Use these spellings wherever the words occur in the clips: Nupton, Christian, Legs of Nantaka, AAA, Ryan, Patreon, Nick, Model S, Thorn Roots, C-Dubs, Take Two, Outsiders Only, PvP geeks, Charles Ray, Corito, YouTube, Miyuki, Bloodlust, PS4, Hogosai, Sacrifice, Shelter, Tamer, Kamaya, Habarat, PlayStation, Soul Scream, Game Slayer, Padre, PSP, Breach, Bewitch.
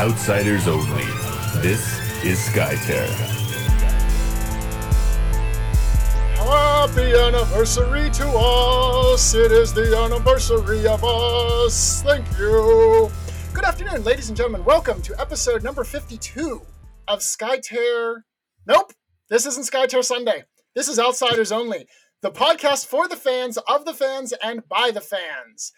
Outsiders Only. This is SkyTear. Happy anniversary to us! It is the anniversary of us! Thank you! Good afternoon, ladies and gentlemen. Welcome to episode number 52 of SkyTear. Nope, this isn't SkyTear Sunday. This is Outsiders Only, the podcast for the fans, of the fans, and by the fans.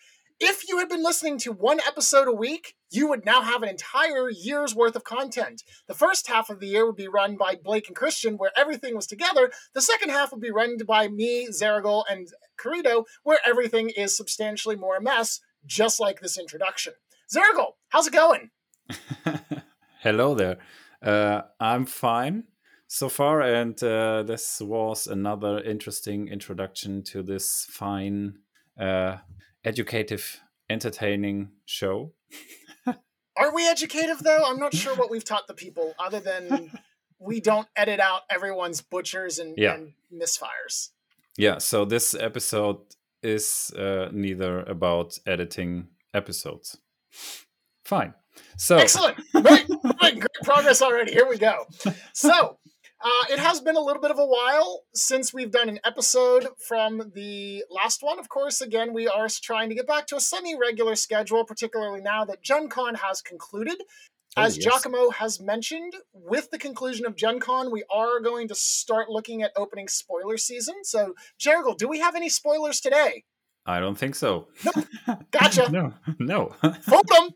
If you had been listening to one episode a week, you would now have an entire year's worth of content. The first half of the year would be run by Blake and Christian, where everything was together. The second half would be run by me, Zerigal, and Corito, where everything is substantially more a mess, just like this introduction. Zerigal, how's it going? Hello there. I'm fine so far, and this was another interesting introduction to this fine... educative, entertaining show. Are we educative, though? I'm not sure what we've taught the people, other than we don't edit out everyone's butchers and misfires. Yeah, so this episode is neither about editing episodes. Fine. So excellent. Right. Great progress already. Here we go. So... it has been a little bit of a while since we've done an episode from the last one. Of course, again, we are trying to get back to a semi-regular schedule, particularly now that Gen Con has concluded. As Giacomo has mentioned, with the conclusion of Gen Con, we are going to start looking at opening spoiler season. So, Jerigal, do we have any spoilers today? I don't think so. Nope. Gotcha. No. Fold them.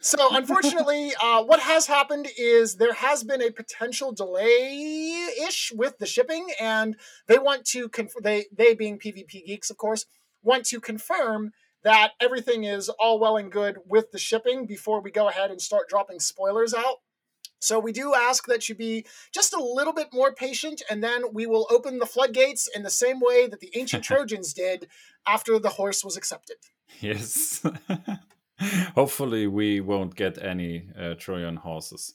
So unfortunately, what has happened is there has been a potential delay-ish with the shipping, and they want to, they being PvP geeks, of course, want to confirm that everything is all well and good with the shipping before we go ahead and start dropping spoilers out. So we do ask that you be just a little bit more patient, and then we will open the floodgates in the same way that the ancient Trojans did after the horse was accepted. Yes. Hopefully we won't get any Trojan horses.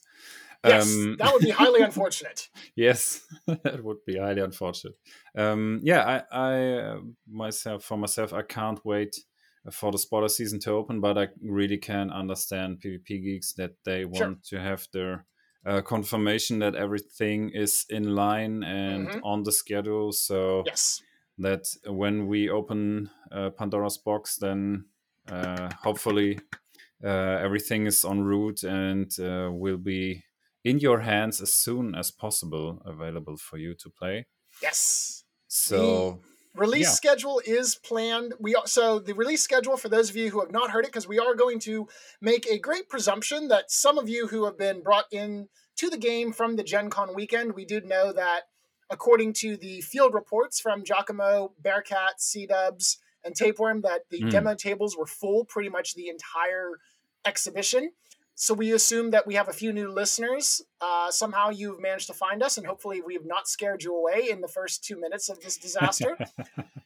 Yes, that would be highly unfortunate. Yes, that would be highly unfortunate. I myself, I can't wait for the spoiler season to open, but I really can understand PvP geeks that they want to have their confirmation that everything is in line and on the schedule, so that when we open Pandora's box, then hopefully everything is en route and will be in your hands as soon as possible, available for you to play. Yes. So... Release schedule is planned. So the release schedule, for those of you who have not heard it, because we are going to make a great presumption that some of you who have been brought in to the game from the Gen Con weekend, we do know that according to the field reports from Giacomo, Bearcat, C-Dubs, and Tapeworm, that the demo tables were full pretty much the entire exhibition. So we assume that we have a few new listeners. Somehow you've managed to find us, and hopefully we've not scared you away in the first 2 minutes of this disaster.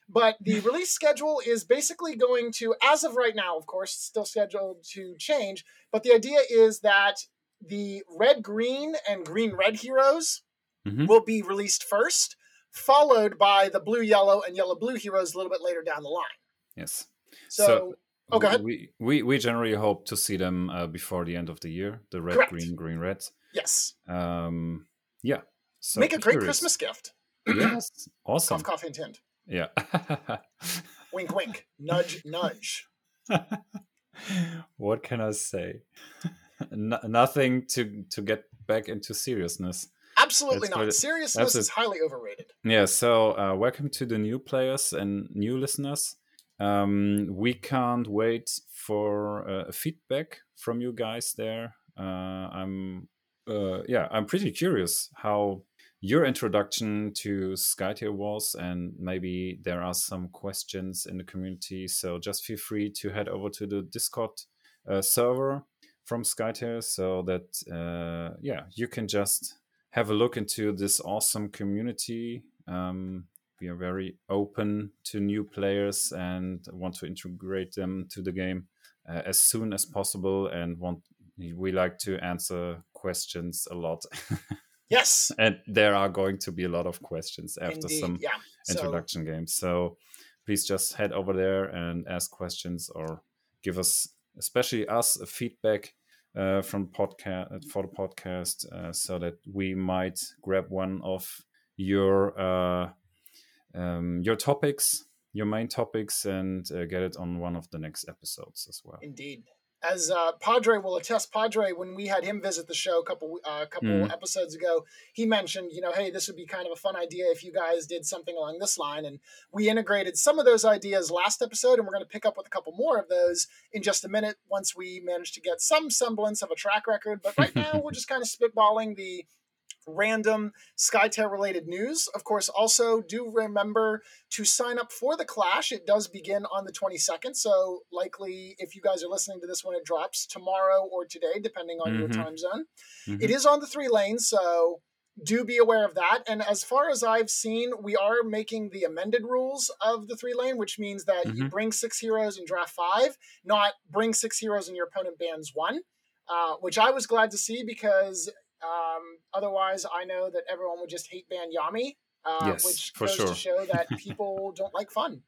But the release schedule is basically going to, as of right now, of course, still scheduled to change. But the idea is that the red-green and green-red heroes will be released first, followed by the blue-yellow and yellow-blue heroes a little bit later down the line. Yes. So go ahead. We generally hope to see them before the end of the year. The red, green, red. Yes. Yeah. So make a great Christmas gift. Yes. Awesome. Cough, cough, hint, hint. Yeah. Wink, wink. Nudge, nudge. What can I say? Nothing to get back into seriousness. Absolutely not. Seriousness is highly overrated. Yeah. So welcome to the new players and new listeners. We can't wait for feedback from you guys there. I'm pretty curious how your introduction to SkyTear was, and maybe there are some questions in the community. So just feel free to head over to the Discord server from SkyTear so that you can just have a look into this awesome community. We are very open to new players and want to integrate them to the game as soon as possible, and we like to answer questions a lot. Yes. And there are going to be a lot of questions after introduction games. So please just head over there and ask questions or give us, especially us, feedback for the podcast, so that we might grab one of your topics, your main topics, and get it on one of the next episodes as well. Indeed. As Padre will attest, Padre, when we had him visit the show a couple episodes ago, he mentioned, you know, hey, this would be kind of a fun idea if you guys did something along this line. And we integrated some of those ideas last episode, and we're going to pick up with a couple more of those in just a minute once we manage to get some semblance of a track record. But right now, we're just kind of spitballing the random SkyTear related news. Of course, also do remember to sign up for the Clash. It does begin on the 22nd, so likely if you guys are listening to this when it drops tomorrow or today, depending on your time zone. It is on the 3 lanes, so do be aware of that. And as far as I've seen, we are making the amended rules of the 3 lane, which means that you bring 6 heroes and draft 5, not bring 6 heroes and your opponent bans 1, which I was glad to see, because otherwise, I know that everyone would just hate ban Yami, yes, which goes to show that people don't like fun.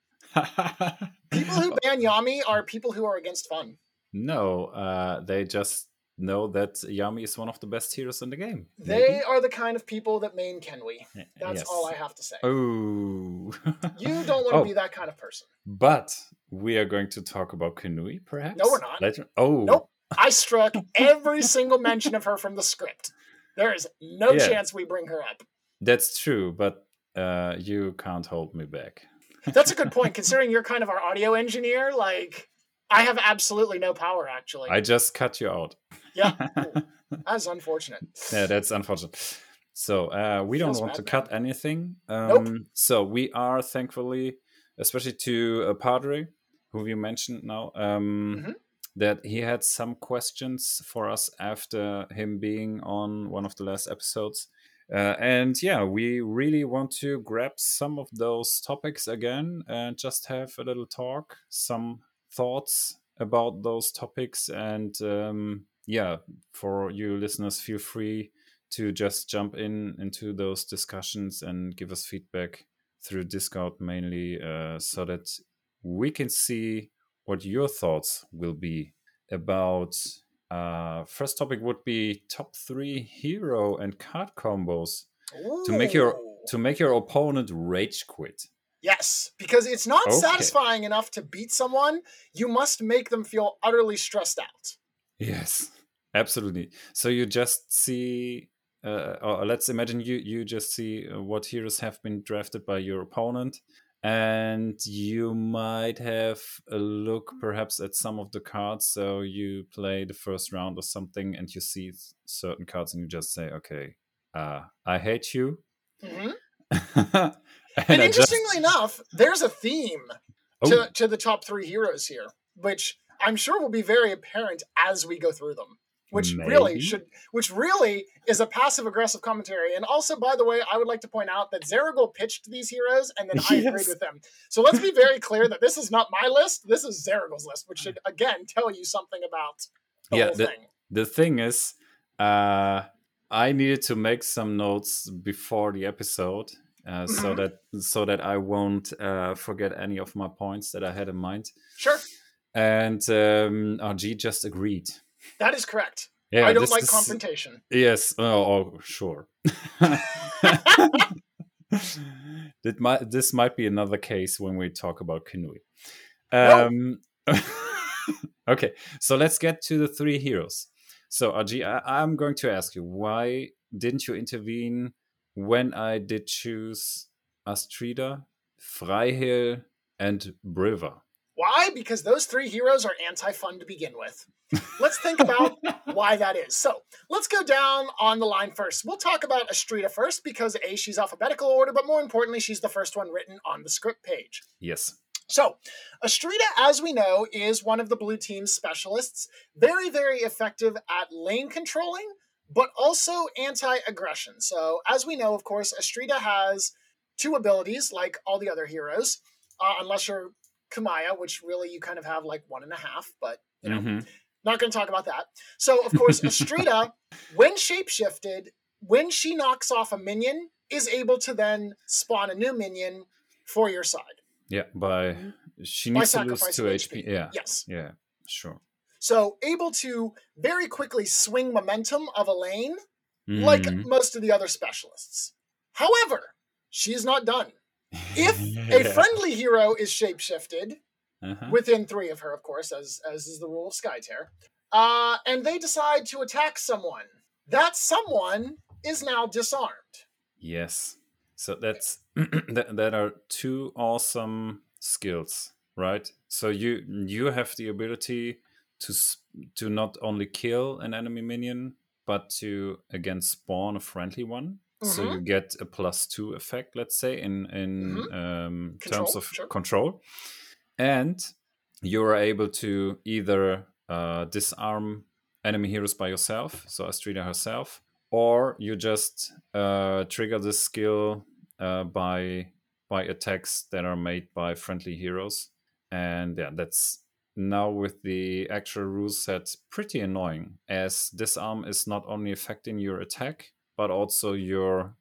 People who ban Yami are people who are against fun. No, they just know that Yami is one of the best heroes in the game. They are the kind of people that main Kanui. That's all I have to say. Oh, you don't want to be that kind of person. But we are going to talk about Kanui, perhaps? No, we're not. Later? Oh, nope. I struck every single mention of her from the script. There is no chance we bring her up. That's true, but you can't hold me back. That's a good point, considering you're kind of our audio engineer. Like, I have absolutely no power, actually. I just cut you out. Yeah, that's unfortunate. Yeah, that's unfortunate. So we don't want to cut anything. Nope. So we are thankfully, especially to Padre, who you mentioned now, that he had some questions for us after him being on one of the last episodes. And yeah, we really want to grab some of those topics again and just have a little talk, some thoughts about those topics. And yeah, for you listeners, feel free to just jump into those discussions and give us feedback through Discord mainly, so that we can see what your thoughts will be about. First topic would be top 3 hero and card combos to make your opponent rage quit. Yes, because it's not satisfying enough to beat someone. You must make them feel utterly stressed out. Yes, absolutely. So you just see, or let's imagine you just see what heroes have been drafted by your opponent. And you might have a look perhaps at some of the cards. So you play the first round or something and you see certain cards and you just say, okay, I hate you. And interestingly enough, there's a theme to the top 3 heroes here, which I'm sure will be very apparent as we go through them. Which really is a passive-aggressive commentary. And also, by the way, I would like to point out that Zerigal pitched these heroes, and then I agreed with them. So let's be very clear that this is not my list. This is Zerigal's list, which should, again, tell you something about the whole thing. The thing is, I needed to make some notes before the episode so that I won't forget any of my points that I had in mind. Sure. And RG just agreed. That is correct. Yeah, I don't like confrontation. Yes. Oh, sure. This might be another case when we talk about Kanui. Okay, so let's get to the 3 heroes. So, Aji, I'm going to ask you, why didn't you intervene when I did choose Astrida, Freihill, and Brovar? Why? Because those 3 heroes are anti-fun to begin with. Let's think about why that is. So let's go down on the line first. We'll talk about Astrida first because A, she's alphabetical order, but more importantly, she's the first one written on the script page. Yes. So Astrida, as we know, is one of the blue team's specialists. Very, very effective at lane controlling, but also anti-aggression. So as we know, of course, Astrida has 2 abilities like all the other heroes, unless you're Kamaya, which really you kind of have like 1.5, but you know, not going to talk about that. So of course, Astrida, when shapeshifted, when she knocks off a minion, is able to then spawn a new minion for your side. Yeah, she needs to lose 2 HP. Yeah. Yes. Yeah, sure. So able to very quickly swing momentum of a lane like most of the other specialists. However, she's not done. If a friendly hero is shapeshifted, within three of her, of course, as is the rule of SkyTear, and they decide to attack someone, that someone is now disarmed. Yes. So that's that are two awesome skills, right? So you have the ability to not only kill an enemy minion, but to again spawn a friendly one. Mm-hmm. So you get a +2 effect, let's say, in terms of control. And you are able to either disarm enemy heroes by yourself, so Astrida herself, or you just trigger this skill by attacks that are made by friendly heroes. And yeah, that's now with the actual rule set pretty annoying, as disarm is not only affecting your attack, but also your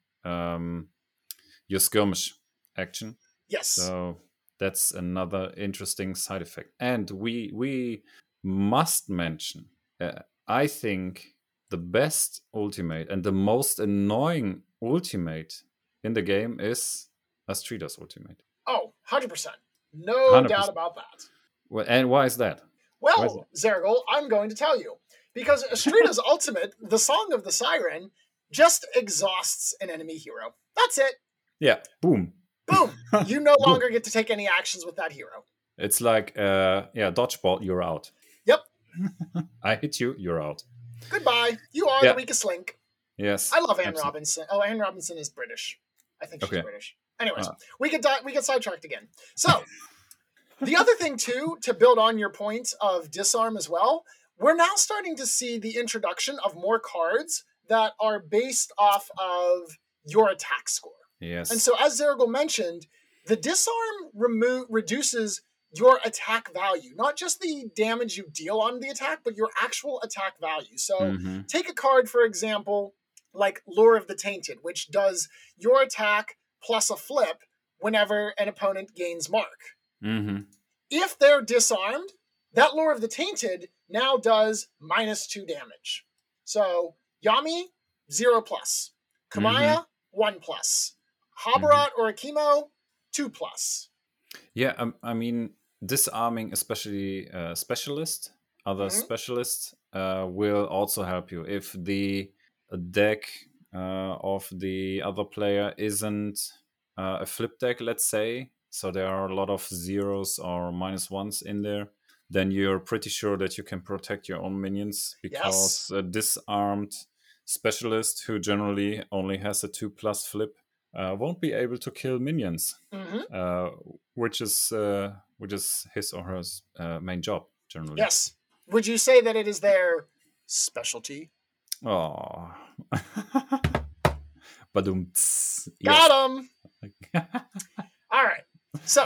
skirmish action. Yes. So that's another interesting side effect. And we must mention, I think, the best ultimate and the most annoying ultimate in the game is Astrida's ultimate. Oh, 100%. No 100%. Doubt about that. Well, and why is that? Well, Zerigal, I'm going to tell you. Because Astrida's ultimate, the Song of the Siren, just exhausts an enemy hero. That's it. Yeah, boom. Boom. You no longer get to take any actions with that hero. It's like, dodgeball, you're out. Yep. I hit you, you're out. Goodbye. You are the weakest link. Yes. I love Anne Robinson. Oh, Anne Robinson is British. I think she's British. Anyways, we get sidetracked again. So, the other thing, too, to build on your point of disarm as well, we're now starting to see the introduction of more cards that are based off of your attack score. Yes. And so, as Zerigal mentioned, the disarm reduces your attack value, not just the damage you deal on the attack, but your actual attack value. So take a card, for example, like Lure of the Tainted, which does your attack plus a flip whenever an opponent gains mark. Mm-hmm. If they're disarmed, that Lure of the Tainted now does -2 damage. So Yami, 0+. Kamaya, 1+. Habarat or Akimo, 2+. Yeah, I mean, disarming, especially specialists will also help you. If the deck of the other player isn't a flip deck, let's say, so there are a lot of 0s or -1s in there, then you're pretty sure that you can protect your own minions, because a disarmed specialist who generally only has a 2+ flip won't be able to kill minions, which is his or her main job generally. Yes. Would you say that it is their specialty? Oh, yes. Got him. All right. So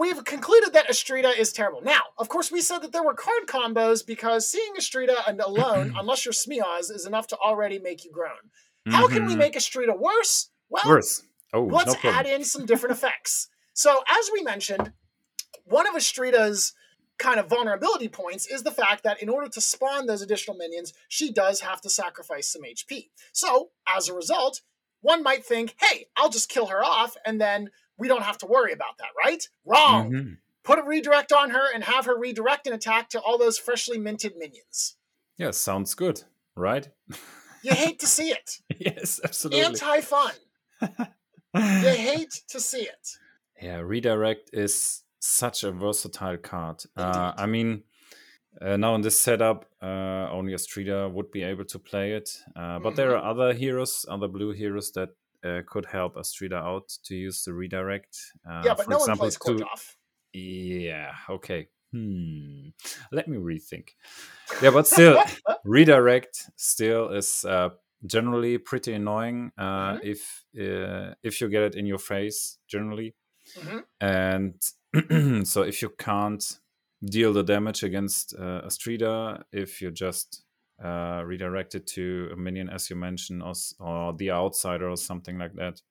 we've concluded that Astrida is terrible. Now, of course, we said that there were card combos, because seeing Astrida and alone, unless you're Smeoz, is enough to already make you groan. How can we make Astrida worse? Well, worse. Oh, let's add in some different effects. So, as we mentioned, one of Astrida's kind of vulnerability points is the fact that in order to spawn those additional minions, she does have to sacrifice some HP. So, as a result, one might think, hey, I'll just kill her off and then we don't have to worry about that, right? Wrong. Mm-hmm. Put a redirect on her and have her redirect an attack to all those freshly minted minions. Yeah, sounds good, right? You hate to see it. Yes, absolutely. Anti-fun. You hate to see it. Yeah, redirect is such a versatile card. I mean, now in this setup, only Astrida would be able to play it. But there are other heroes, other blue heroes that could help Astrida out to use the redirect. But no one plays Kordoff. Yeah, okay. Let me rethink. Yeah, but still, redirect still is generally pretty annoying if you get it in your face, generally. And so if you can't deal the damage against Astrida, if you just redirect it to a minion, as you mentioned, or the outsider or something like that,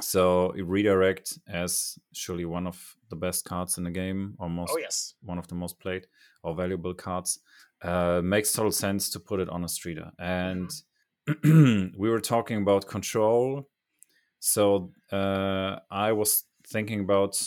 So Redirect as surely one of the best cards in the game, almost one of the most played or valuable cards. Makes total sense to put it on Astrida. And we were talking about control. So I was thinking about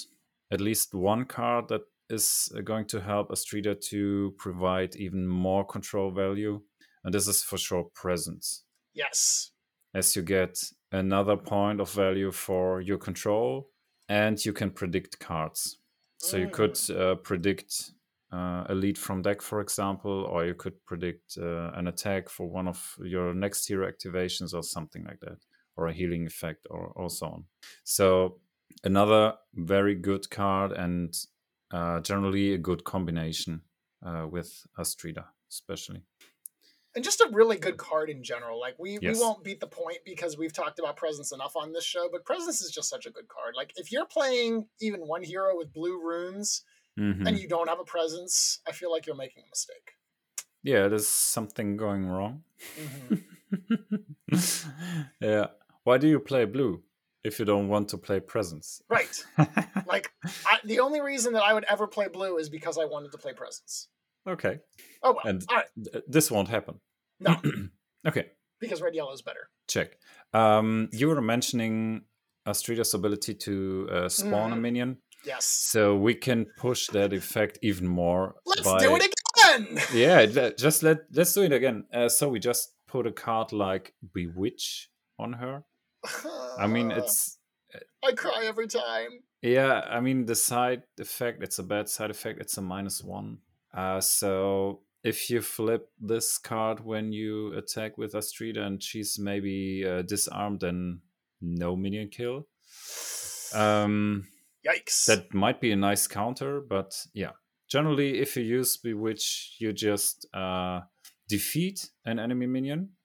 at least one card that is going to help Astrida to provide even more control value. And this is for sure Presence. Yes. As you get another point of value for your control, and you can predict cards. So you could predict a lead from deck, for example, or you could predict an attack for one of your next tier activations or something like that, or a healing effect, or so on. So another very good card, and generally a good combination with Astrida, especially. And just a really good card in general. Like, we won't beat the point because we've talked about Presence enough on this show, but Presence is just such a good card. Like, if you're playing even one hero with blue runes and you don't have a Presence, I feel like you're making a mistake. Yeah, there's something going wrong. Yeah. Why do you play blue if you don't want to play Presence? Right. Like, the only reason that I would ever play blue is because I wanted to play Presence. Okay. Oh, well. And all right. This won't happen. No. Okay. Because red yellow is better. Check. You were mentioning Astrida's ability to spawn a minion. Yes. So we can push that effect even more. Do it again! Yeah, just let's do it again. So we just put a card like Bewitch on her. I mean, it's... I cry every time. Yeah, I mean, the side effect, it's a bad side effect. It's a -1. So if you flip this card when you attack with Astrida and she's maybe disarmed, then no minion kill. Yikes. That might be a nice counter, but yeah. Generally, if you use Bewitch, you just defeat an enemy minion,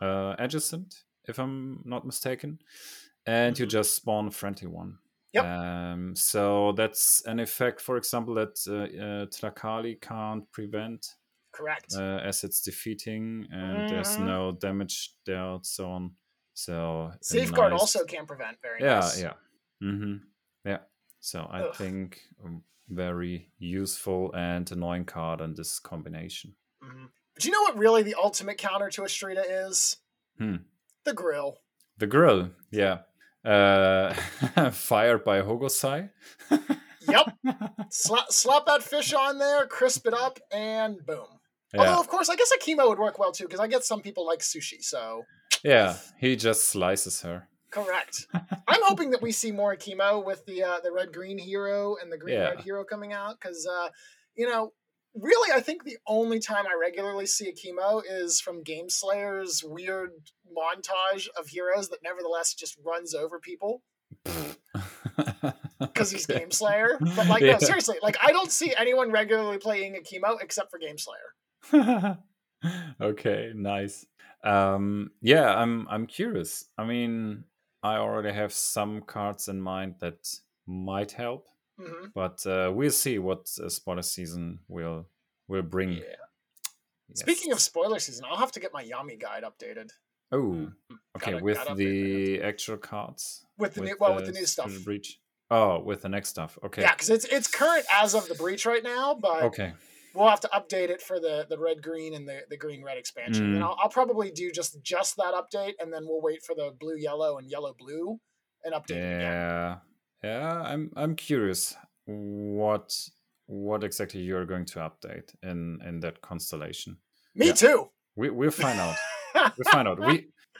adjacent, if I'm not mistaken, and you just spawn a friendly one. Yep. So that's an effect, for example, that Trakali can't prevent. Correct. As it's defeating and there's no damage dealt, so on. So Safeguard also can prevent. Very nice. Yeah. Mm-hmm. Yeah. So I think very useful and annoying card in this combination. Mm-hmm. But you know what really the ultimate counter to Astrida is? The Grill. The Grill, yeah. Fired by Hogosai. Yep. Slap that fish on there, crisp it up, and boom. Yeah. Although, of course, I guess a chemo would work well, too, because I guess some people like sushi, so... Yeah, he just slices her. Correct. I'm hoping that we see more chemo with the red-green hero and the green-red hero coming out, because, you know, really, I think the only time I regularly see a chemo is from Game Slayer's weird montage of heroes that nevertheless just runs over people. Because he's Game Slayer. But like, no, seriously, like I don't see anyone regularly playing a chemo except for Game Slayer. Okay, nice. Yeah, I'm curious. I mean, I already have some cards in mind that might help. Mm-hmm. But we'll see what spoiler season will bring. Yeah. Yes. Speaking of spoiler season, I'll have to get my Yami guide updated. Oh, okay. With the actual cards, with the new stuff. Breach. Oh, with the next stuff. Okay. Yeah, because it's current as of the Breach right now, but we'll have to update it for the red green and the green red expansion. And I'll probably do just that update, and then we'll wait for the blue yellow and yellow blue and update it again. Yeah. Yeah, I'm curious what exactly you're going to update in that constellation. Me too. We'll find out.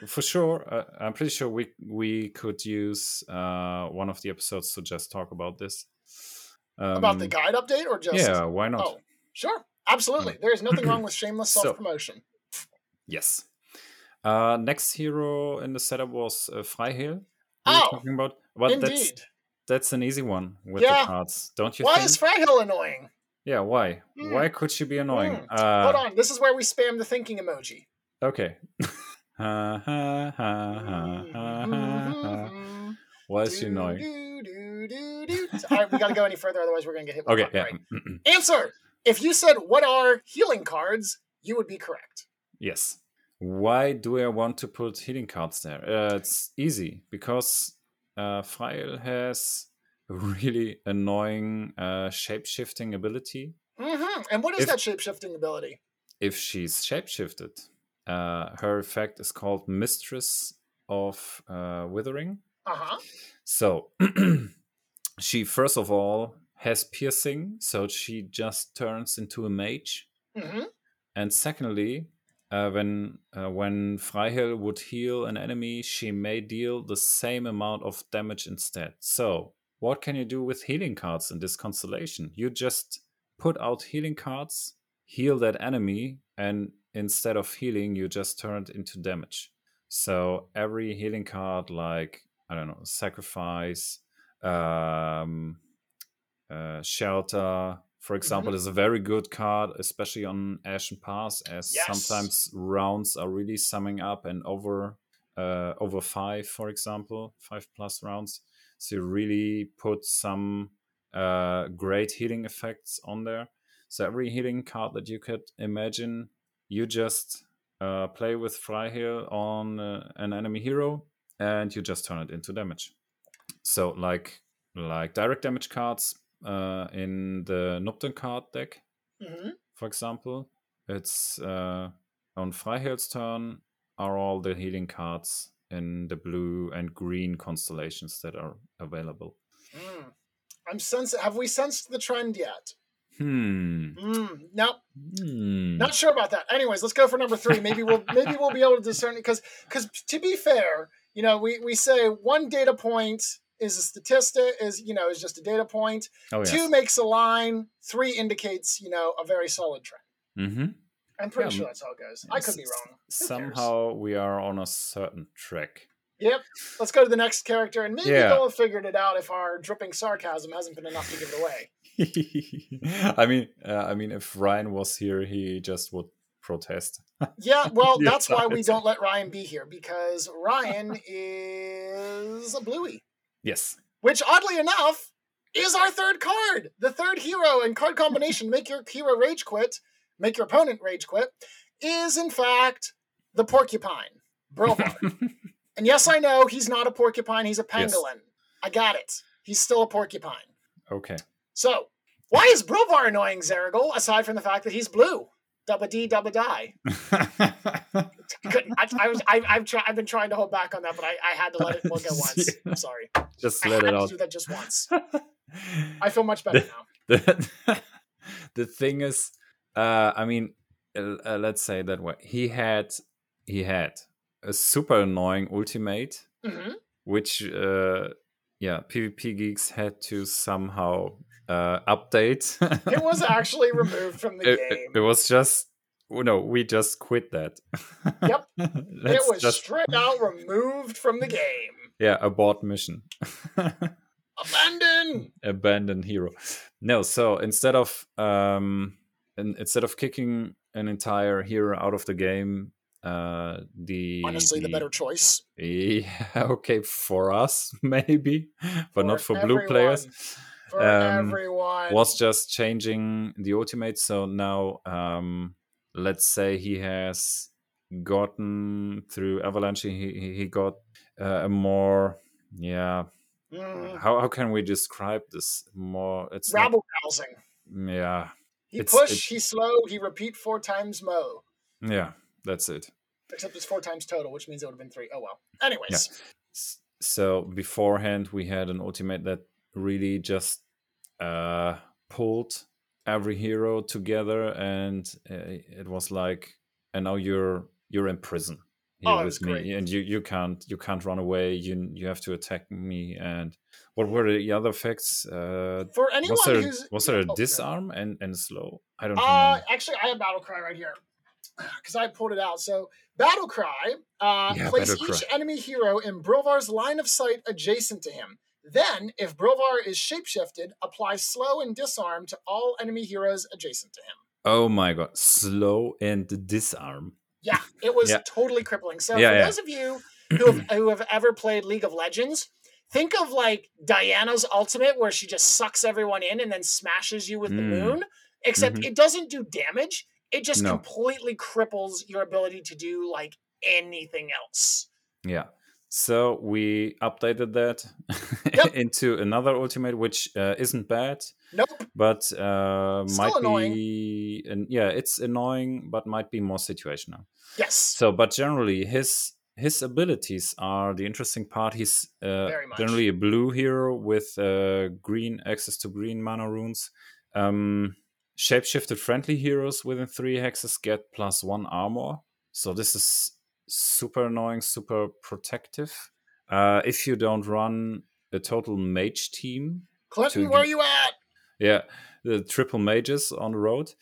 For sure. I'm pretty sure we could use one of the episodes to just talk about this. About the guide update, or just why not? Oh, sure, absolutely. There is nothing wrong with shameless self-promotion. So, yes. Next hero in the setup was Freihill. Oh, talking about. But indeed. That's an easy one with the cards, don't you think? Why is Freihill annoying? Yeah, why? Why could she be annoying? Hold on, this is where we spam the thinking emoji. Okay. Why is she annoying? All right, we gotta go any further, otherwise we're gonna get hit with copyright. Yeah. Answer! If you said, what are healing cards, you would be correct. Yes. Why do I want to put healing cards there? It's easy, because... Freihill has a really annoying shape-shifting ability. Mm-hmm. And what is that shape-shifting ability? If she's shape-shifted, her effect is called Mistress of Withering. Uh-huh. So she, first of all, has piercing, so she just turns into a mage. Mm-hmm. And secondly, when Freihill would heal an enemy, she may deal the same amount of damage instead. So what can you do with healing cards in this constellation? You just put out healing cards, heal that enemy, and instead of healing, you just turn it into damage. So every healing card, like, I don't know, Sacrifice, Shelter, for example, mm-hmm. is a very good card, especially on Ashen Pass, as sometimes rounds are really summing up and over 5, for example, 5+ rounds. So you really put some great healing effects on there. So every healing card that you could imagine, you just play with Freihill on an enemy hero, and you just turn it into damage. So like direct damage cards, in the Nupton card deck, mm-hmm. for example, it's on Freihill's turn are all the healing cards in the blue and green constellations that are available. Mm. Have we sensed the trend yet? Not sure about that. Anyways, let's go for number 3. Maybe we'll be able to discern it, because to be fair, you know, we say one data point is a statistic, is just a data point. Oh, yes. 2 makes a line. 3 indicates, a very solid trend. Mm-hmm. I'm pretty sure that's how it goes. I could be wrong. Somehow we are on a certain track. Yep. Let's go to the next character, and maybe they'll have figured it out if our dripping sarcasm hasn't been enough to give it away. I mean, if Ryan was here, he just would protest. Yeah, well, that's why we don't let Ryan be here, because Ryan is a bluey. Yes. Which, oddly enough, is our 3rd card. The 3rd hero and card combination, make your hero rage quit, make your opponent rage quit, is, in fact, the porcupine, Brovar. And yes, I know, he's not a porcupine, he's a pangolin. Yes. I got it. He's still a porcupine. Okay. So, why is Brovar annoying, Zerigal, aside from the fact that he's blue? Double D, double die. I've been trying to hold back on that, but I had to let it go once. I'm sorry. Just let it out. I had to do that just once. I feel much better now. The thing is, let's say it that way. He had a super annoying ultimate, mm-hmm. which PvP geeks had to somehow update. It was actually removed from the game. It was just. No, we just quit that. Yep. It was straight out removed from the game. Yeah, abort mission. Abandon hero. No, so instead of kicking an entire hero out of the game, honestly the better choice. Yeah, okay, for us maybe, but not for everyone. Blue players. For everyone. Was just changing the ultimate, so now let's say he has gotten through Avalanche. He got a more How can we describe this more? It's rabble rousing. Yeah. He he slow. He repeat 4 times mo. Yeah, that's it. Except it's 4 times total, which means it would have been 3. Oh well. Anyways. Yeah. So beforehand, we had an ultimate that really just pulled every hero together, and it was like, and now you're in prison here with me, great. And you can't run away. You have to attack me. And what were the other effects? For anyone was there a disarm and slow? I don't remember. Actually, I have Battle Cry right here because I pulled it out. So Battle Cry enemy hero in Brovar's line of sight adjacent to him. Then, if Brovar is shapeshifted, apply slow and disarm to all enemy heroes adjacent to him. Oh my god, slow and disarm. Yeah, it was totally crippling. So for those of you who have ever played League of Legends, think of like Diana's ultimate where she just sucks everyone in and then smashes you with the moon, except it doesn't do damage. It just completely cripples your ability to do like anything else. Yeah. So we updated that into another ultimate, which isn't bad. Nope. But might be annoying. Yeah, it's annoying, but might be more situational. Yes. So, but generally, his abilities are the interesting part. He's generally a blue hero with green access to green mana runes. Shapeshifted friendly heroes within 3 hexes get +1 armor. So this is super annoying, super protective. If you don't run a total mage team. Clinton, where are you at? Yeah, the triple mages on the road.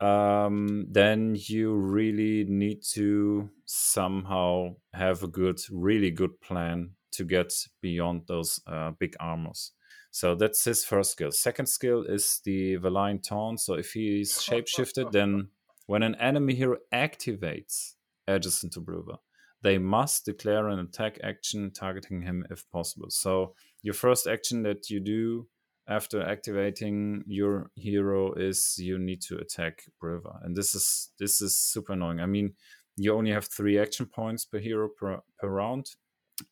Then you really need to somehow have a good, really good plan to get beyond those big armors. So that's his first skill. Second skill is the Valiant Taunt. So if he's shapeshifted, then when an enemy hero activates adjacent to Brovar, they must declare an attack action targeting him if possible. So your first action that you do after activating your hero is you need to attack Brovar. And this is super annoying. I mean, you only have 3 action points per hero per round,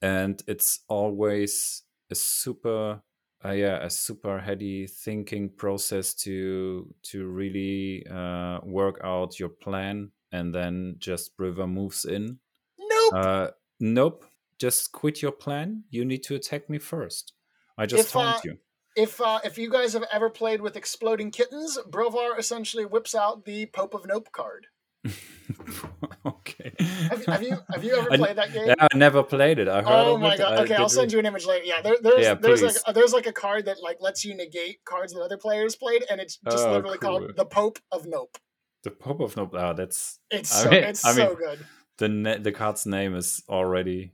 and it's always a super heady thinking process to really work out your plan. And then just Brovar moves in. Nope. Nope. Just quit your plan. You need to attack me first. I just taunt you. If you guys have ever played with Exploding Kittens, Brovar essentially whips out the Pope of Nope card. Okay. Have you ever played that game? I never played it. I heard of it. Oh my god. Okay, I'll send you an image later. Yeah, there's like a card that like lets you negate cards that other players played, and it's just literally called the Pope of Nope. The Pope of Nope. It's so good. The card's name is already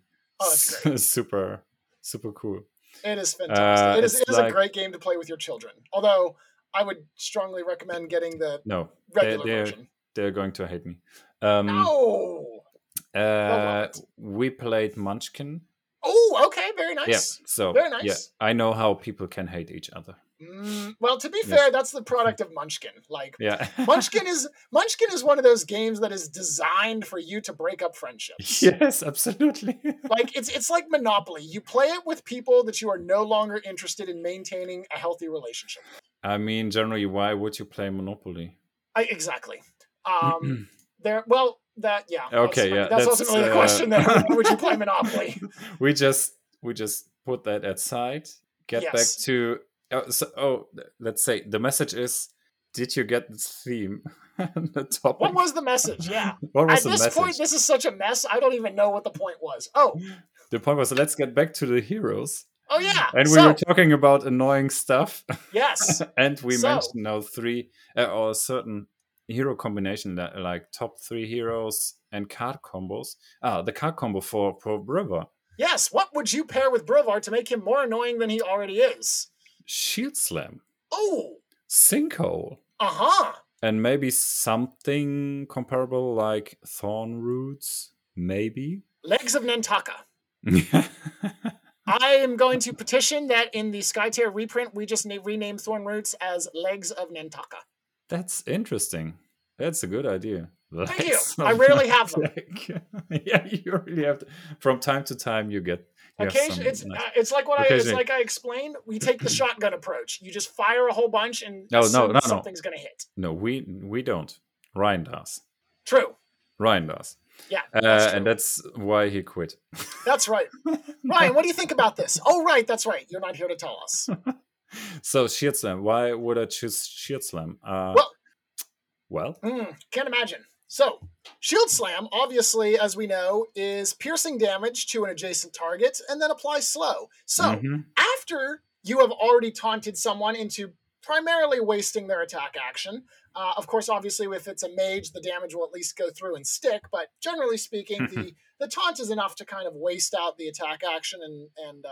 super, super cool. It is fantastic. It is a great game to play with your children. Although I would strongly recommend getting the regular version. They're going to hate me. No. We played Munchkin. Oh, okay, very nice. Yeah, so very nice. Yeah, I know how people can hate each other. Well, to be fair, that's the product of Munchkin. Like, Munchkin is one of those games that is designed for you to break up friendships. Yes, absolutely. Like, it's like Monopoly. You play it with people that you are no longer interested in maintaining a healthy relationship with. I mean, generally, why would you play Monopoly? Exactly. That's ultimately the question. Then, would you play Monopoly? We just put that aside. Back to. Let's say the message is, did you get the theme? The topic? What was the message? Yeah. At this point, this is such a mess. I don't even know what the point was. Oh. The point was, let's get back to the heroes. Oh, yeah. And we were talking about annoying stuff. Yes. And we mentioned now 3 or a certain hero combination, that, like top 3 heroes and card combos. The card combo for Brovar. Yes. What would you pair with Brovar to make him more annoying than he already is? Shield Slam. Oh! Sinkhole. Uh-huh. And maybe something comparable like Thorn Roots, maybe. Legs of Nantaka. I am going to petition that in the SkyTear reprint, we just rename Thorn Roots as Legs of Nantaka. That's interesting. That's a good idea. Thank you. I rarely have them. Yeah, you really have to. From time to time, you get... It's like I explained. We take the shotgun approach. You just fire a whole bunch, and something's going to hit. No, we don't. Ryan does. True. Ryan does. Yeah, that's and that's why he quit. That's right. Ryan, what do you think about this? Oh, right, that's right. You're not here to tell us. So Shield Slam. Why would I choose Shield Slam? Can't imagine. So, Shield Slam, obviously, as we know, is piercing damage to an adjacent target and then apply slow. So, after you have already taunted someone into primarily wasting their attack action, of course, obviously, if it's a mage, the damage will at least go through and stick, but generally speaking, the taunt is enough to kind of waste out the attack action and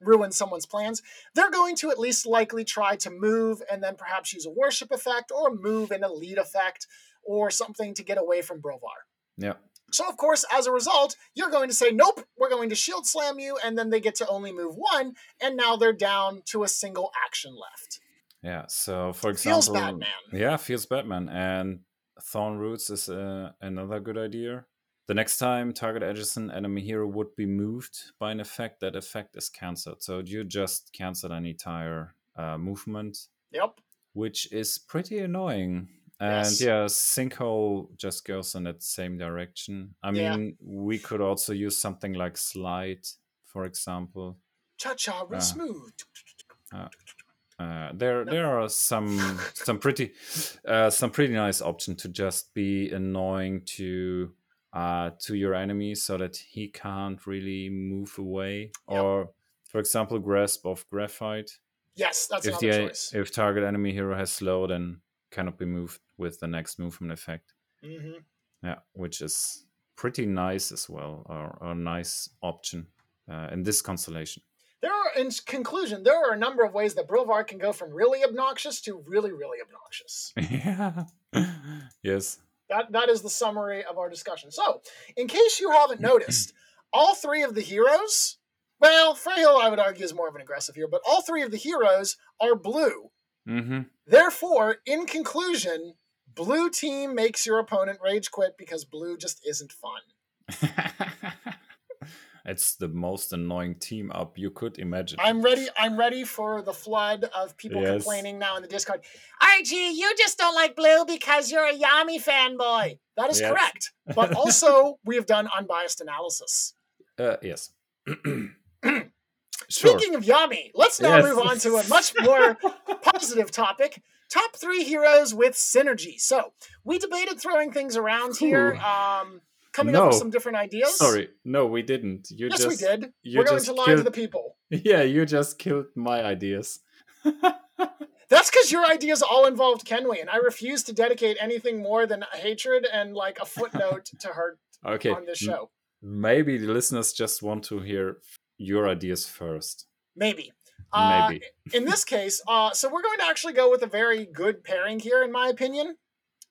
ruin someone's plans. They're going to at least likely try to move and then perhaps use a worship effect or move in a lead effect, or something to get away from Brovar. Yeah. So, of course, as a result, you're going to say, nope, we're going to Shield Slam you, and then they get to only move 1, and now they're down to a single action left. Yeah, so, for example... Feels Batman. Yeah, feels Batman, and Thorn Roots is another good idea. The next time target adjacent enemy hero would be moved by an effect, that effect is cancelled. So you just cancel an entire movement. Yep. Which is pretty annoying. And yes. Yeah, Sinkhole just goes in that same direction. I mean, we could also use something like Slide, for example. Cha-cha, real smooth. There are some pretty nice option to just be annoying to your enemy so that he can't really move away. Yep. Or, for example, Grasp of Graphite. Yes, that's another choice. If target enemy hero has slow, then cannot be moved with the next movement effect. Mm-hmm. Yeah, which is pretty nice as well, or a nice option in this constellation. In conclusion, there are a number of ways that Brovar can go from really obnoxious to really, really obnoxious. Yeah. Yes. That is the summary of our discussion. So, in case you haven't noticed, all three of the heroes, well, Freihill, I would argue, is more of an aggressive hero, but all three of the heroes are blue. Mm-hmm. Therefore, in conclusion, blue team makes your opponent rage quit because blue just isn't fun. It's the most annoying team up you could imagine. I'm ready for the flood of people complaining now in the Discord. RG, you just don't like blue because you're a Yami fanboy. That is correct. But also, we have done unbiased analysis. Yes. Speaking of Yami, let's now move on to a much more positive topic. Top three heroes with synergy. So, we debated throwing things around here. Coming up with some different ideas? Sorry, no, we didn't. Yes, we did. We're going to lie to the people. Yeah, you just killed my ideas. That's because your ideas all involved Kenui, and I refuse to dedicate anything more than hatred and like a footnote to her on this show. Maybe the listeners just want to hear your ideas first. Maybe. In this case, so we're going to actually go with a very good pairing here, in my opinion.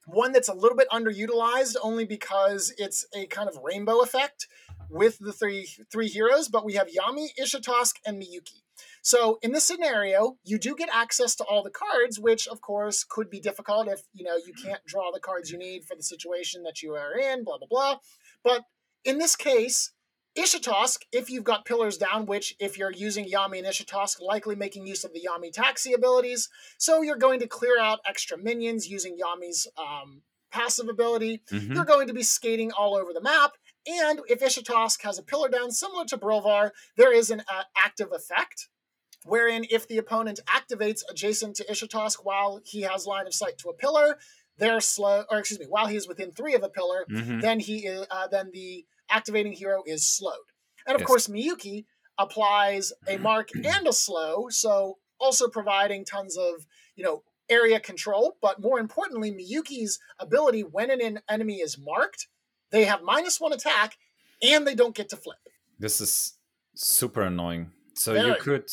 One that's a little bit underutilized only because it's a kind of rainbow effect with the three heroes, but we have Yami, Ishtosk, and Miyuki. So in this scenario, you do get access to all the cards, which of course could be difficult if you can't draw the cards you need for the situation that you are in, blah, blah, blah. But in this case, Ishtosk, if you've got pillars down, which if you're using Yami and Ishtosk, likely making use of the Yami taxi abilities. So you're going to clear out extra minions using Yami's passive ability. Mm-hmm. You're going to be skating all over the map. And if Ishtosk has a pillar down similar to Brovar, there is an active effect, wherein if the opponent activates adjacent to Ishtosk while he has line of sight to a pillar, while he is within three of a pillar, mm-hmm. then the activating hero is slowed. And of course, Miyuki applies a mark and a slow, so also providing tons of, area control. But more importantly, Miyuki's ability, when an enemy is marked, they have -1 attack and they don't get to flip. This is super annoying. So you could,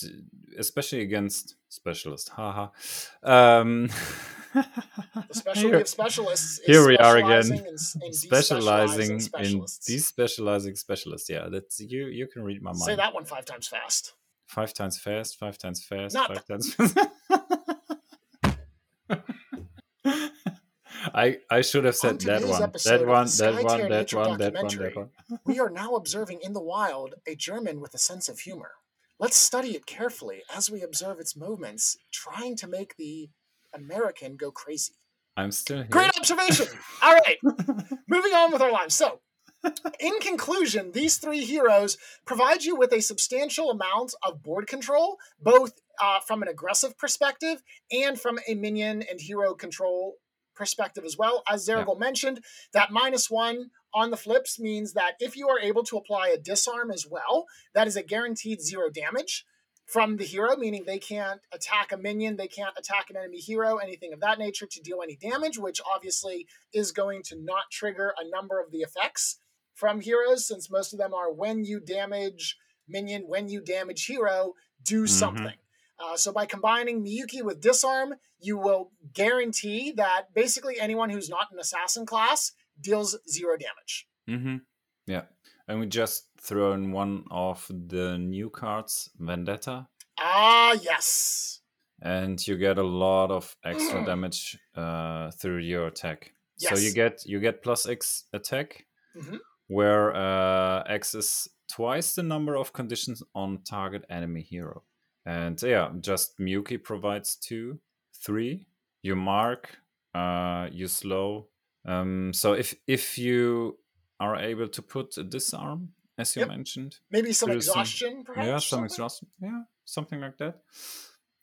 especially against specialist, haha. The special gift specialists. Here we are again, specializing specialists. Yeah, that's you can read my mind. Say that one 5 times fast. 5 times fast. I should have said that one. We are now observing in the wild a German with a sense of humor. Let's study it carefully as we observe its movements, trying to make the American go crazy. I'm still here. Great observation. All right. Moving on with our lives. So, in conclusion, these three heroes provide you with a substantial amount of board control, both from an aggressive perspective and from a minion and hero control perspective as well. As Zerigal mentioned, that -1 on the flips means that if you are able to apply a disarm as well, that is a guaranteed 0 damage from the hero, meaning they can't attack a minion, they can't attack an enemy hero, anything of that nature to deal any damage, which obviously is going to not trigger a number of the effects from heroes, since most of them are when you damage minion, when you damage hero, do something. Mm-hmm. So by combining Miyuki with disarm, you will guarantee that basically anyone who's not an assassin class deals 0 damage. Mm-hmm. Yeah. And we just throw in one of the new cards, Vendetta. Ah, yes. And you get a lot of extra damage through your attack. Yes. So you get +X attack, mm-hmm. where X is twice the number of conditions on target enemy hero. And yeah, just Miyuki provides 2, 3. You mark, you slow. So if you are able to put a disarm, as you mentioned, maybe some exhaustion, perhaps. Yeah, some exhaustion. Yeah, something like that.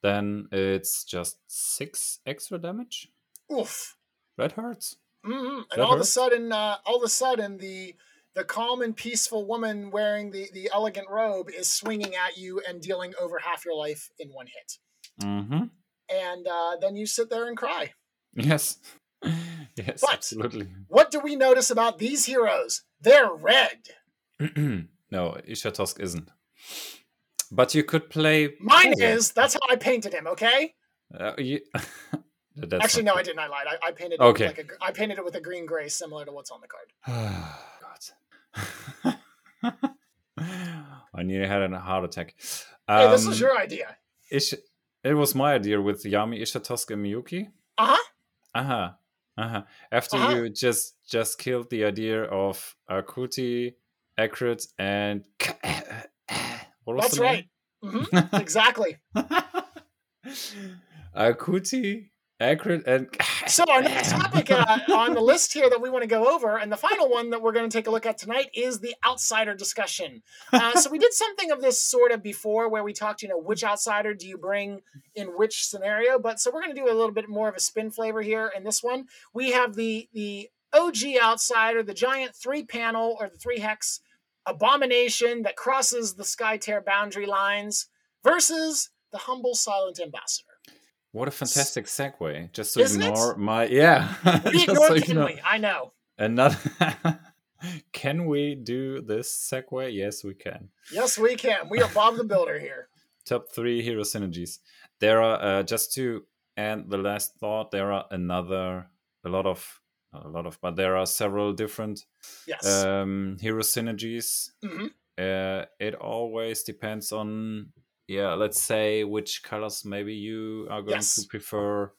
Then it's just 6 extra damage. Oof! That hurts. Mm-hmm. And all of a sudden, the calm and peaceful woman wearing the elegant robe is swinging at you and dealing over half your life in one hit. Mm-hmm. And then you sit there and cry. Yes. Yes, but absolutely. What do we notice about these heroes? They're red. No, Ishtosk isn't. But you could play... Mine is. That's how I painted him, okay? Actually, no, I didn't. I lied. I painted it with a green gray similar to what's on the card. God. I nearly had a heart attack. Hey, this was your idea. It was my idea with Yami, Ishtosk, and Miyuki. After you just killed the idea of Akuti, Ekrit, and... What was the name? That's right. Mm-hmm. Exactly. Akuti, Ekrit, and... So our next topic on the list here that we want to go over, and the final one that we're going to take a look at tonight, is the outsider discussion. So we did something of this sort of before, where we talked, which outsider do you bring in which scenario? But so we're going to do a little bit more of a spin flavor here in this one. We have the OG outsider, the giant 3-panel or the 3-hex abomination that crosses the SkyTear boundary lines versus the humble Silent Ambassador. What a fantastic segue! Just to we ignore Kenway. I know. Another. Can we do this segue? Yes, we can. Yes, we can. We are Bob the Builder here. Top 3 hero synergies. There are just to end the last thought. There are but there are several different hero synergies. Mm-hmm. It always depends on. Yeah, let's say which colors maybe you are going to prefer,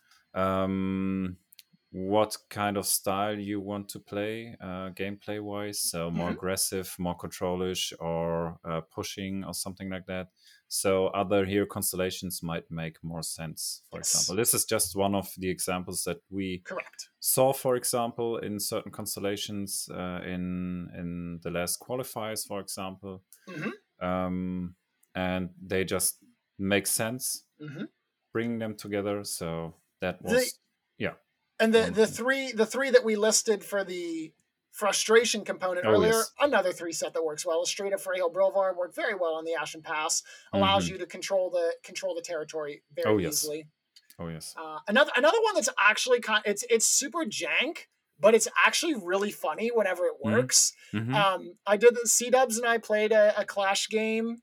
what kind of style you want to play gameplay-wise, so more aggressive, more controlish, or pushing or something like that. So other hero constellations might make more sense, for example. This is just one of the examples that we saw, for example, in certain constellations in the last qualifiers, for example. Mm-hmm. And they just make sense, bringing them together. So that was, And the three that we listed for the frustration component earlier, another 3 set that works well. Astrida, Freihill, Brovar work very well on the Ashen Pass. Allows you to control the territory very easily. Oh yes. Another one that's actually it's super jank, but it's actually really funny whenever it works. Mm-hmm. I did the C-Dubs and I played a Clash game.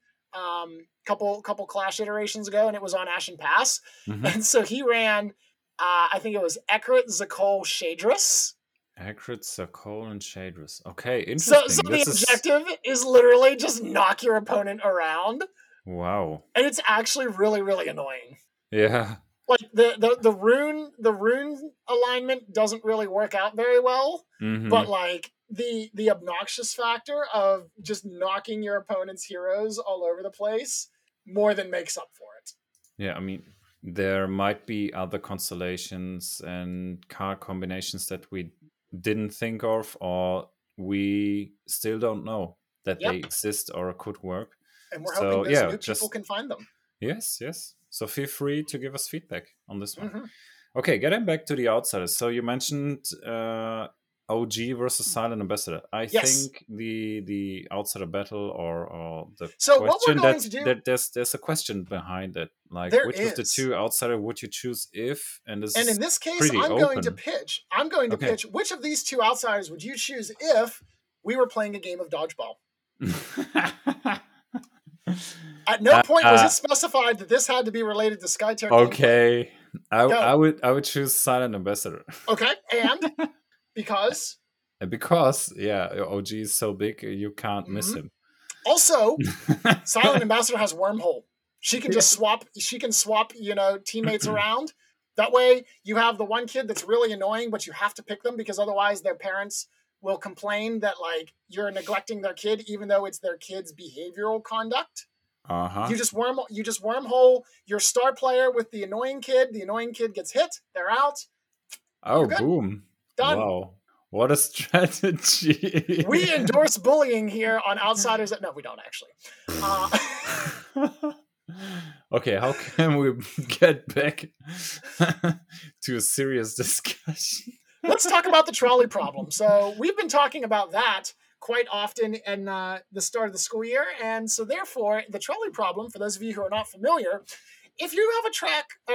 Couple Clash iterations ago, and it was on Ashen Pass, and so he ran. I think it was Ekrit, Zakol, Shadris. Ekrit, Zakol, and Shadris. Okay, interesting. So the objective is literally just knock your opponent around. Wow. And it's actually really, really annoying. Yeah. Like the rune alignment doesn't really work out very well, but like. The obnoxious factor of just knocking your opponent's heroes all over the place more than makes up for it. Yeah, I mean, there might be other constellations and card combinations that we didn't think of, or we still don't know that they exist or could work. And we're hoping that people can find them. Yes, yes. So feel free to give us feedback on this one. Mm-hmm. Okay, getting back to the outsiders. So you mentioned... OG versus Silent Ambassador. I think the outsider battle or the so question what we're going to do... there's a question behind it. Like there which is. Of the two outsider would you choose if and this and in this case I'm open. Going to pitch. I'm going to pitch which of these two outsiders would you choose if we were playing a game of dodgeball? At no point was it specified that this had to be related to SkyTear. Okay. I would choose Silent Ambassador. Okay, and Because, OG is so big, you can't miss him. Also, Silent Ambassador has Wormhole. She can just swap. She can swap, teammates around. That way, you have the one kid that's really annoying, but you have to pick them because otherwise, their parents will complain that like you're neglecting their kid, even though it's their kid's behavioral conduct. Uh-huh. You just wormhole your star player with the annoying kid. The annoying kid gets hit. They're out. Oh, boom. Done. Wow. What a strategy. We endorse bullying here on Outsiders. No, we don't actually. Okay, how can we get back to a serious discussion? Let's talk about the trolley problem. So we've been talking about that quite often in the start of the school year. And so therefore, the trolley problem, for those of you who are not familiar, if you have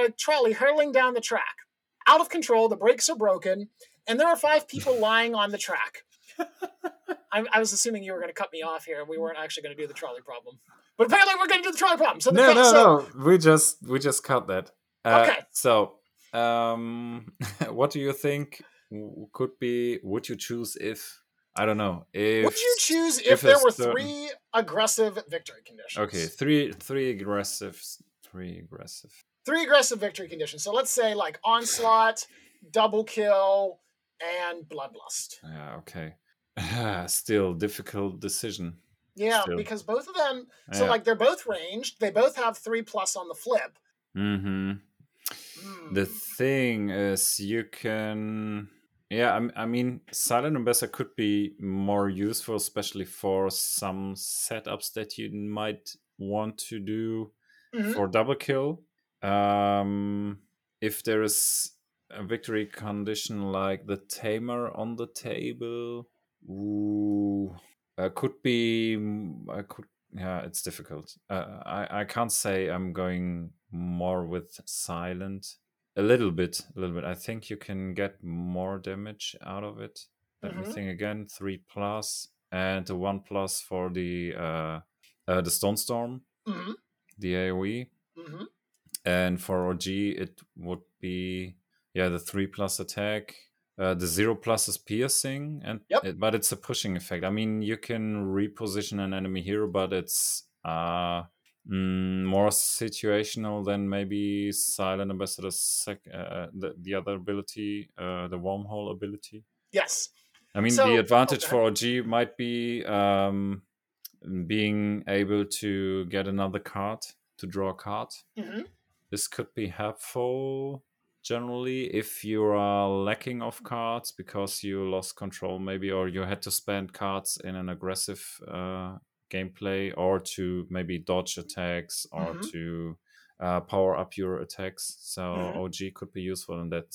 a trolley hurling down the track, out of control, the brakes are broken, and there are 5 people lying on the track. I was assuming you were going to cut me off here. We weren't actually going to do the trolley problem. But apparently we're going to do the trolley problem. So no. We just cut that. Okay. So, what do you think could be, would you choose if, I don't know. Would you choose if there were 3 aggressive victory conditions? Okay, three aggressive victory conditions. So let's say like Onslaught, Double Kill, and Bloodlust. Yeah, okay. Still difficult decision. Yeah, still. Because both of them, so like they're both ranged. They both have 3+ on the flip. Mm-hmm. The thing is, you can... Yeah, I mean, Silent Ambassador could be more useful, especially for some setups that you might want to do for Double Kill. If there is a victory condition like the Tamer on the table... Ooh, it's difficult. I can't say I'm going more with silent. A little bit. I think you can get more damage out of it. Let me think again. 3+ and the 1+ for the Stone Storm, the AOE, and for OG it would be the 3+ attack. The 0+ is piercing, and but it's a pushing effect. I mean, you can reposition an enemy hero, but it's more situational than maybe Silent Ambassador's the other ability, the Wormhole ability. Yes. I mean, the advantage for OG might be being able to get another card, to draw a card. Mm-hmm. This could be helpful. Generally, if you are lacking of cards because you lost control maybe, or you had to spend cards in an aggressive gameplay, or to maybe dodge attacks, or to power up your attacks. So OG could be useful in that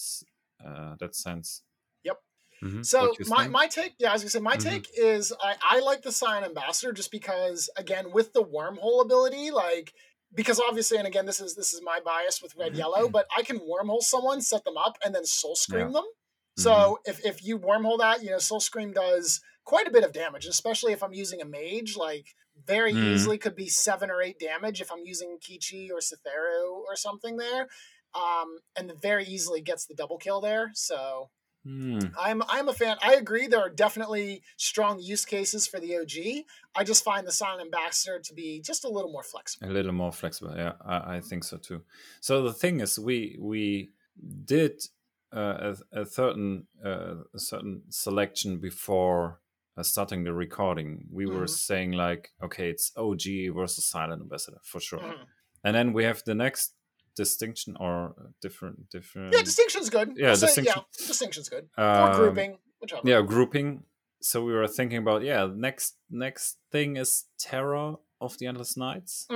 sense. Yep. Mm-hmm. So my take, as you said, my take is I like the Silent Ambassador just because, again, with the Wormhole ability, like... Because obviously, and again, this is my bias with red-yellow, but I can wormhole someone, set them up, and then soul scream them. So if you wormhole that, soul scream does quite a bit of damage, especially if I'm using a mage, like very easily could be 7 or 8 damage if I'm using Kichi or Cytheru or something there. And very easily gets the double kill there. So I'm a fan. I agree. There are definitely strong use cases for the OG. I just find the Silent Ambassador to be just a little more flexible. A little more flexible. Yeah, I think so too. So the thing is, we did a certain selection before starting the recording. We were saying like, okay, it's OG versus Silent Ambassador for sure. And then we have the next distinction or different. Yeah, distinction's good. Yeah, distinction's good. Or grouping, whichever. Yeah, grouping. So we were thinking about next thing is Terror of the Endless Nights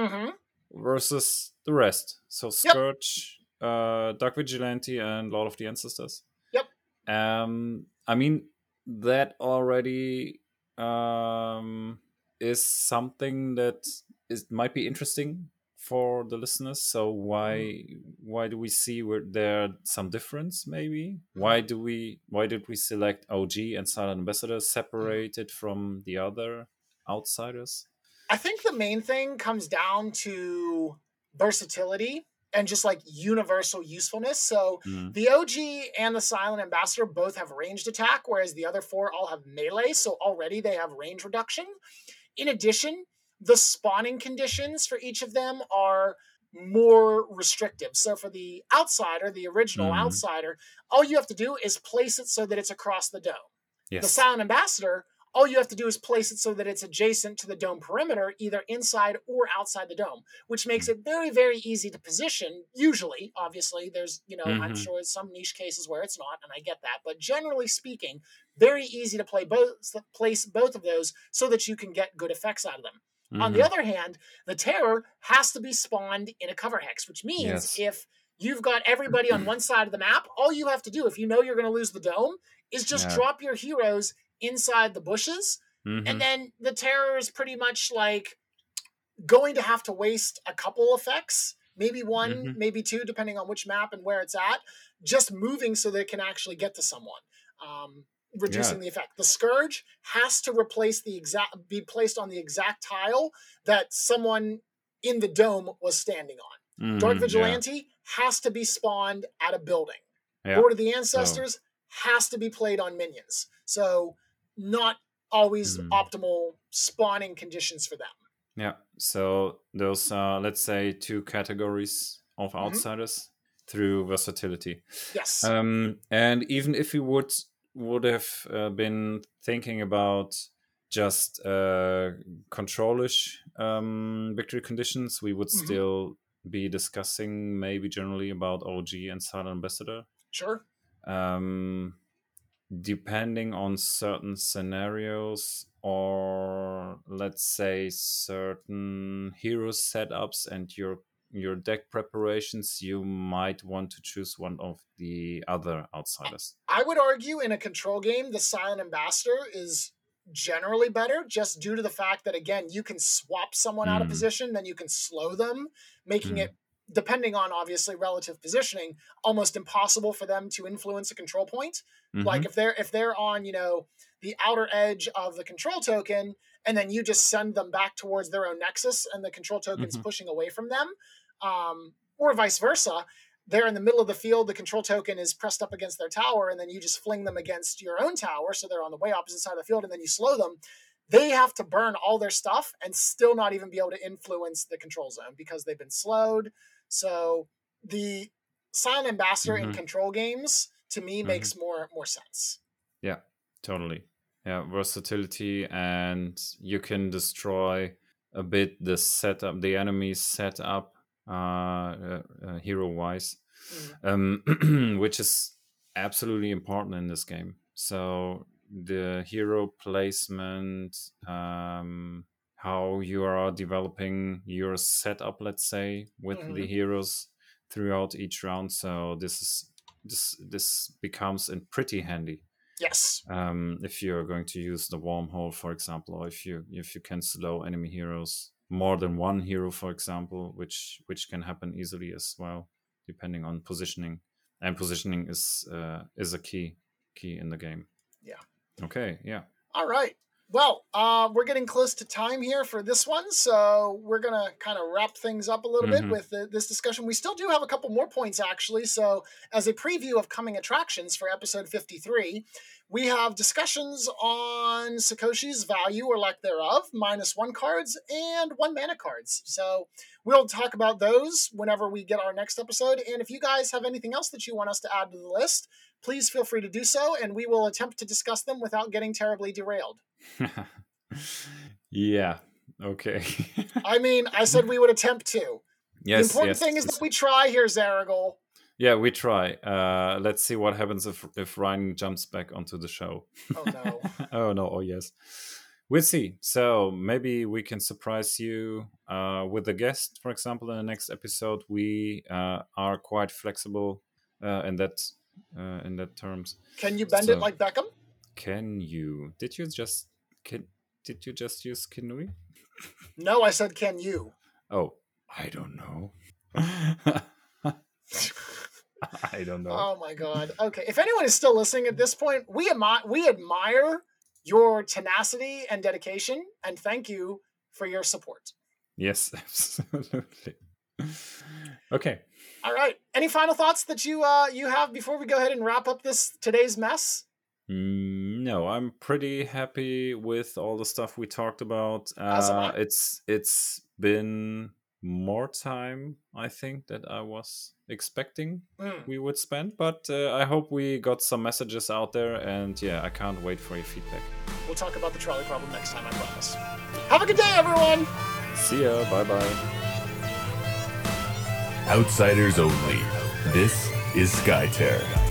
versus the rest. So Scourge, Dark Vigilante, and Lord of the Ancestors. Yep. I mean that already is something that might be interesting for the listeners. So why do we see where there some difference? Maybe why did we select OG and Silent Ambassador separated from the other outsiders? I think the main thing comes down to versatility and just like universal usefulness. So the OG and the Silent Ambassador both have ranged attack, whereas the other 4 all have melee. So already they have range reduction. In addition, the spawning conditions for each of them are more restrictive. So for the outsider, the original outsider, all you have to do is place it so that it's across the dome. Yes. The Silent Ambassador, all you have to do is place it so that it's adjacent to the dome perimeter, either inside or outside the dome, which makes it very, very easy to position. Usually, obviously, there's, you know, I'm sure some niche cases where it's not, and I get that. But generally speaking, very easy to place both of those so that you can get good effects out of them. Mm-hmm. On the other hand, the terror has to be spawned in a cover hex, which means if you've got everybody on one side of the map, all you have to do, if you know you're going to lose the dome, is just drop your heroes inside the bushes, and then the terror is pretty much like going to have to waste a couple effects, maybe one, maybe two, depending on which map and where it's at, just moving so that it can actually get to someone, reducing the effect. The Scourge has to replace the exact, be placed on the exact tile that someone in the dome was standing on. Dark Vigilante has to be spawned at a building. Lord of the Ancestors has to be played on minions. So not always optimal spawning conditions for them. Yeah. So those are, let's say, two categories of outsiders through versatility. Yes. And even if you would have been thinking about just control-ish victory conditions, we would still be discussing maybe generally about OG and Silent Ambassador. Sure. Depending on certain scenarios or let's say certain hero setups and your deck preparations, you might want to choose one of the other outsiders. I would argue in a control game, the Silent Ambassador is generally better just due to the fact that, again, you can swap someone out of position, then you can slow them, making it, depending on obviously relative positioning, almost impossible for them to influence a control point. Like if they're on, you know, the outer edge of the control token, and then you just send them back towards their own nexus and the control token's pushing away from them, or vice versa. They're in the middle of the field, the control token is pressed up against their tower, and then you just fling them against your own tower, so they're on the way opposite side of the field, and then you slow them. They have to burn all their stuff and still not even be able to influence the control zone because they've been slowed. So the Silent Ambassador in control games, to me, makes more sense. Yeah, totally. Yeah, versatility, and you can destroy a bit the setup, the enemy's setup, hero-wise, which is absolutely important in this game. So the hero placement, how you are developing your setup, let's say, with the heroes throughout each round. So this becomes pretty handy. Yes. If you're going to use the wormhole, for example, or if you can slow enemy heroes, more than one hero, for example, which can happen easily as well, depending on positioning. And positioning is a key in the game. Yeah. Okay. Yeah. All right. Well, we're getting close to time here for this one, so we're going to kind of wrap things up a little bit with this discussion. We still do have a couple more points, actually. So as a preview of coming attractions for episode 53, we have discussions on Sakoshi's value or lack thereof, -1 cards, and 1 mana cards. So we'll talk about those whenever we get our next episode. And if you guys have anything else that you want us to add to the list, please feel free to do so, and we will attempt to discuss them without getting terribly derailed. Yeah. Okay. I mean, I said we would attempt to. Yes. The important thing is that we try here, Zerigal. Yeah, we try. Let's see what happens if Ryan jumps back onto the show. Oh no. Oh no. Oh yes. We'll see. So maybe we can surprise you with a guest, for example, in the next episode. We are quite flexible in that terms. Can you bend it like Beckham? Can you? Did you just use Kanui? No, I said can you. Oh, I don't know. I don't know. Oh my god. Okay, if anyone is still listening at this point, we admire your tenacity and dedication, and thank you for your support. Yes, absolutely. Okay. All right. Any final thoughts that you have before we go ahead and wrap up today's mess? No, I'm pretty happy with all the stuff we talked about. It's been more time, I think, that I was expecting we would spend. But I hope we got some messages out there. And yeah, I can't wait for your feedback. We'll talk about the trolley problem next time, I promise. Have a good day, everyone! See ya. Bye-bye. Outsiders Only. This is SkyTear.